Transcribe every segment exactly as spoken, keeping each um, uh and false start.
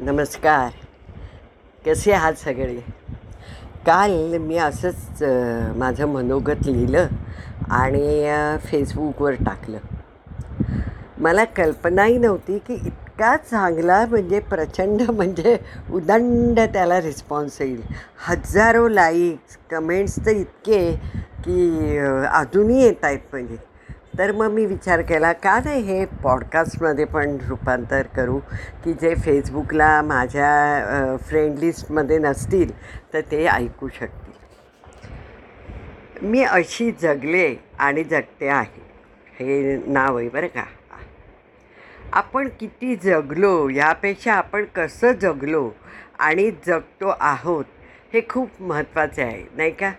नमस्कार. कसे आहात सगळे. काल मी असंच माझं मनोगत लिहिलं आणि फेसबुकवर टाकलं. मला कल्पनाही नव्हती की इतका चांगला म्हणजे प्रचंड म्हणजे उदंड त्याला रिस्पॉन्स येईल. हजारो लाईक्स कमेंट्स तर इतके की अजूनही येत आहेत म्हणजे. तर मग मी विचार केला का नाही हे पॉडकास्टमध्ये पण रूपांतर करू की जे फेसबुकला माझ्या फ्रेंड लिस्टमध्ये नसतील तर ते ऐकू शकतील. मी अशी जगले आणि जगते आहे हे नाव आहे बरं का. आपण किती जगलो यापेक्षा आपण कसं जगलो आणि जगतो आहोत हे खूप महत्त्वाचे आहे नाही का.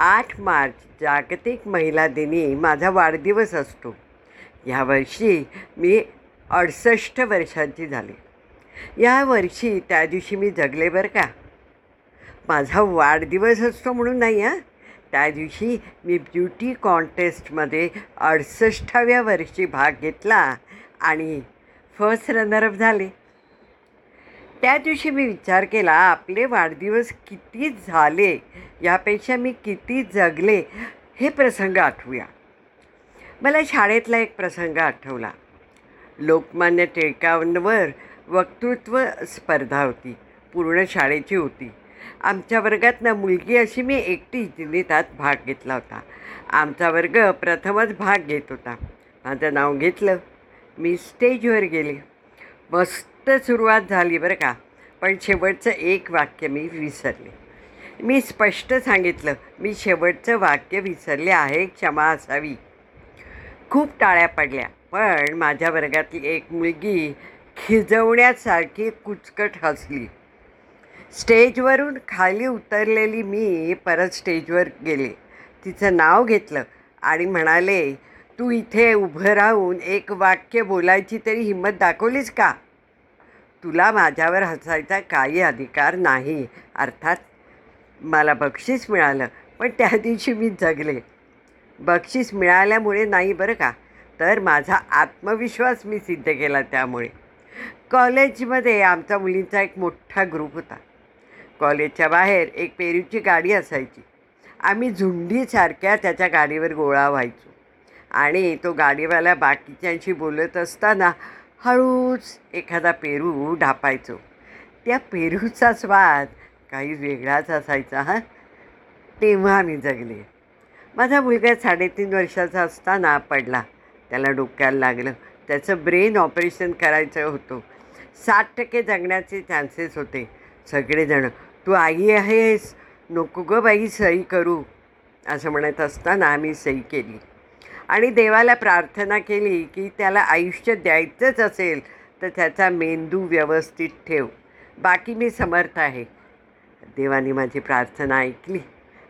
आठ मार्च जागतिक महिला दिनी माझा वाढदिवस असतो. यावर्षी मी अडसष्ट वर्षांची झाले. यावर्षी त्या दिवशी मी जगले बरं का. माझा वाढदिवस असतो म्हणून नाही हां. त्या दिवशी मी ब्युटी कॉन्टेस्टमध्ये अडसष्टाव्या वर्षी भाग घेतला आणि फर्स्ट रनरअप झाले. त्या दिवशी मी विचार केला आपले वाढदिवस किती झाले यापेक्षा मी किती जगले हे प्रसंग आठवूया. मला शाळेतला एक प्रसंग आठवला. लोकमान्य टिळकांवर वक्तृत्व स्पर्धा होती पूर्ण शाळेची होती. आमच्या वर्गात ना मुलगी अशी मी एकटी तिने त्यात भाग घेतला होता. आमचा वर्ग प्रथमच भाग घेत होता. माझं नाव घेतलं. मी स्टेजवर गेले. मस्त तर सुरुवात झाली बरं का. पण शेवटचं एक वाक्य मी विसरले. मी स्पष्ट सांगितलं मी शेवटचं वाक्य विसरले आहे क्षमा असावी. खूप टाळ्या पडल्या. पण माझ्या वर्गातली एक मुलगी खिजवण्यासारखी कुचकट हसली. स्टेजवरून खाली उतरलेली मी परत स्टेजवर गेले. तिचं नाव घेतलं आणि म्हणाले तू इथे उभं राहून एक वाक्य बोलायची तरी हिंमत दाखवलीस का. तुला माझ्यावर हसायचा काही अधिकार नाही. अर्थात मला बक्षीस मिळालं पण त्या दिवशी मी जगले. बक्षीस मिळाल्यामुळे नाही बरं का तर माझा आत्मविश्वास मी सिद्ध केला त्यामुळे. कॉलेजमध्ये आमचा मुलींचा एक मोठा ग्रुप होता. कॉलेजच्या बाहेर एक पेरूची गाडी असायची. आम्ही झुंडीसारख्या त्याच्या गाडीवर गोळा व्हायचो आणि तो गाडीवाला बाकीच्यांशी बोलत असताना हळूच एखादा पेरू ढापायचो. त्या पेरूचा स्वाद काही वेगळाच असायचा हां. तेव्हा मी जगले. माझा मुलगा साडेतीन वर्षाचा असताना पडला. त्याला डोक्याला लागलं. त्याचं ब्रेन ऑपरेशन करायचं होतं. साठ टक्के जगण्याचे चान्सेस होते. सगळेजण तू आई आहेस नको गं बाई सही करू असं म्हणत असताना आम्ही सही केली आणि देवाला प्रार्थना केली की त्याला आयुष्य द्यायचंच असेल तर त्याचा मेंदू व्यवस्थित ठेव. बाकी मी समर्थ आहे. देवाने माझी प्रार्थना ऐकली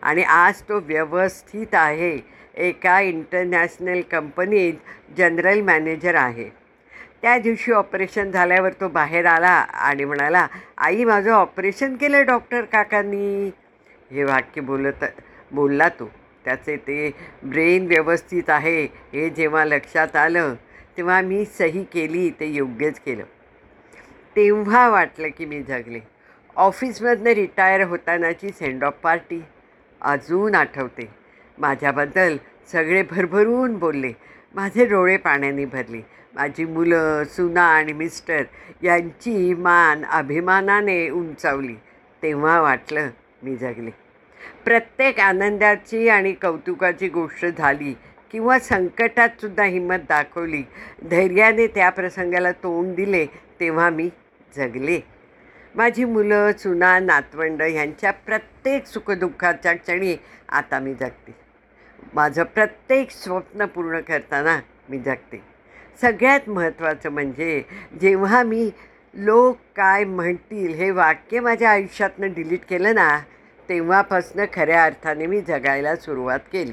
आणि आज तो व्यवस्थित आहे. एका इंटरनॅशनल कंपनीत जनरल मॅनेजर आहे. त्या दिवशी ऑपरेशन झाल्यावर तो बाहेर आला आणि म्हणाला आई माझं ऑपरेशन केलं डॉक्टर काकांनी. हे वाक्य बोलत बोलला तो. त्याचे ते ब्रेन व्यवस्थित आहे हे जेव्हा लक्षात आलं तेव्हा मी सही केली ते योग्यच केलं. तेव्हा वाटलं की मी जगले. ऑफिसमधनं रिटायर होतानाची सेंड ऑफ पार्टी अजून आठवते. माझ्याबद्दल सगळे भरभरून बोलले. माझे डोळे पाण्याने भरले. माझी मुलं सुना आणि मिस्टर यांची मान अभिमानाने उंचावली. तेव्हा वाटलं मी जगले. प्रत्येक आनंदाची आणि कौतुकाची गोष्ट झाली किंवा संकटातसुद्धा हिंमत दाखवली धैर्याने त्या प्रसंगाला तोंड दिले तेव्हा मी जगले. माझी मुलं चुना नातवंड ह्यांच्या प्रत्येक सुखदुःखाच्या क्षणी आता मी जगते. माझं प्रत्येक स्वप्न पूर्ण करताना मी जगते. सगळ्यात महत्त्वाचं म्हणजे जेव्हा मी लोक काय म्हणतील हे वाक्य माझ्या आयुष्यातनं डिलीट केलं ना तेव्हापासनं खऱ्या अर्थाने मी जगायला सुरुवात केली.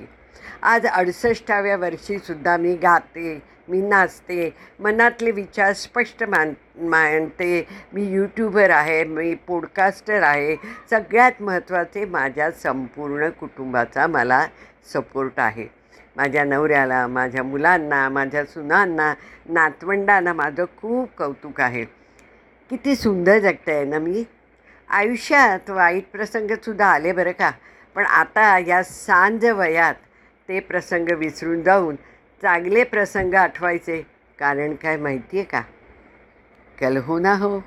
आज अडसष्टाव्या वर्षीसुद्धा मी गाते मी नाचते मनातले विचार स्पष्ट मान मांडते. मी यूट्यूबर आहे मी पॉडकास्टर आहे. सगळ्यात महत्त्वाचे माझ्या संपूर्ण कुटुंबाचा मला सपोर्ट आहे. माझ्या नवऱ्याला माझ्या मुलांना माझ्या सुनांना नातवंडांना माझं खूप कौतुक आहे किती सुंदर जगता आहे ना मी. आयुष्यात वाईट प्रसंगसुद्धा आले बरं का, पण आता या सांज वयात ते प्रसंग विसरून जाऊन चांगले प्रसंग आठवायचे. कारण काय माहिती आहे का, कल हो ना हो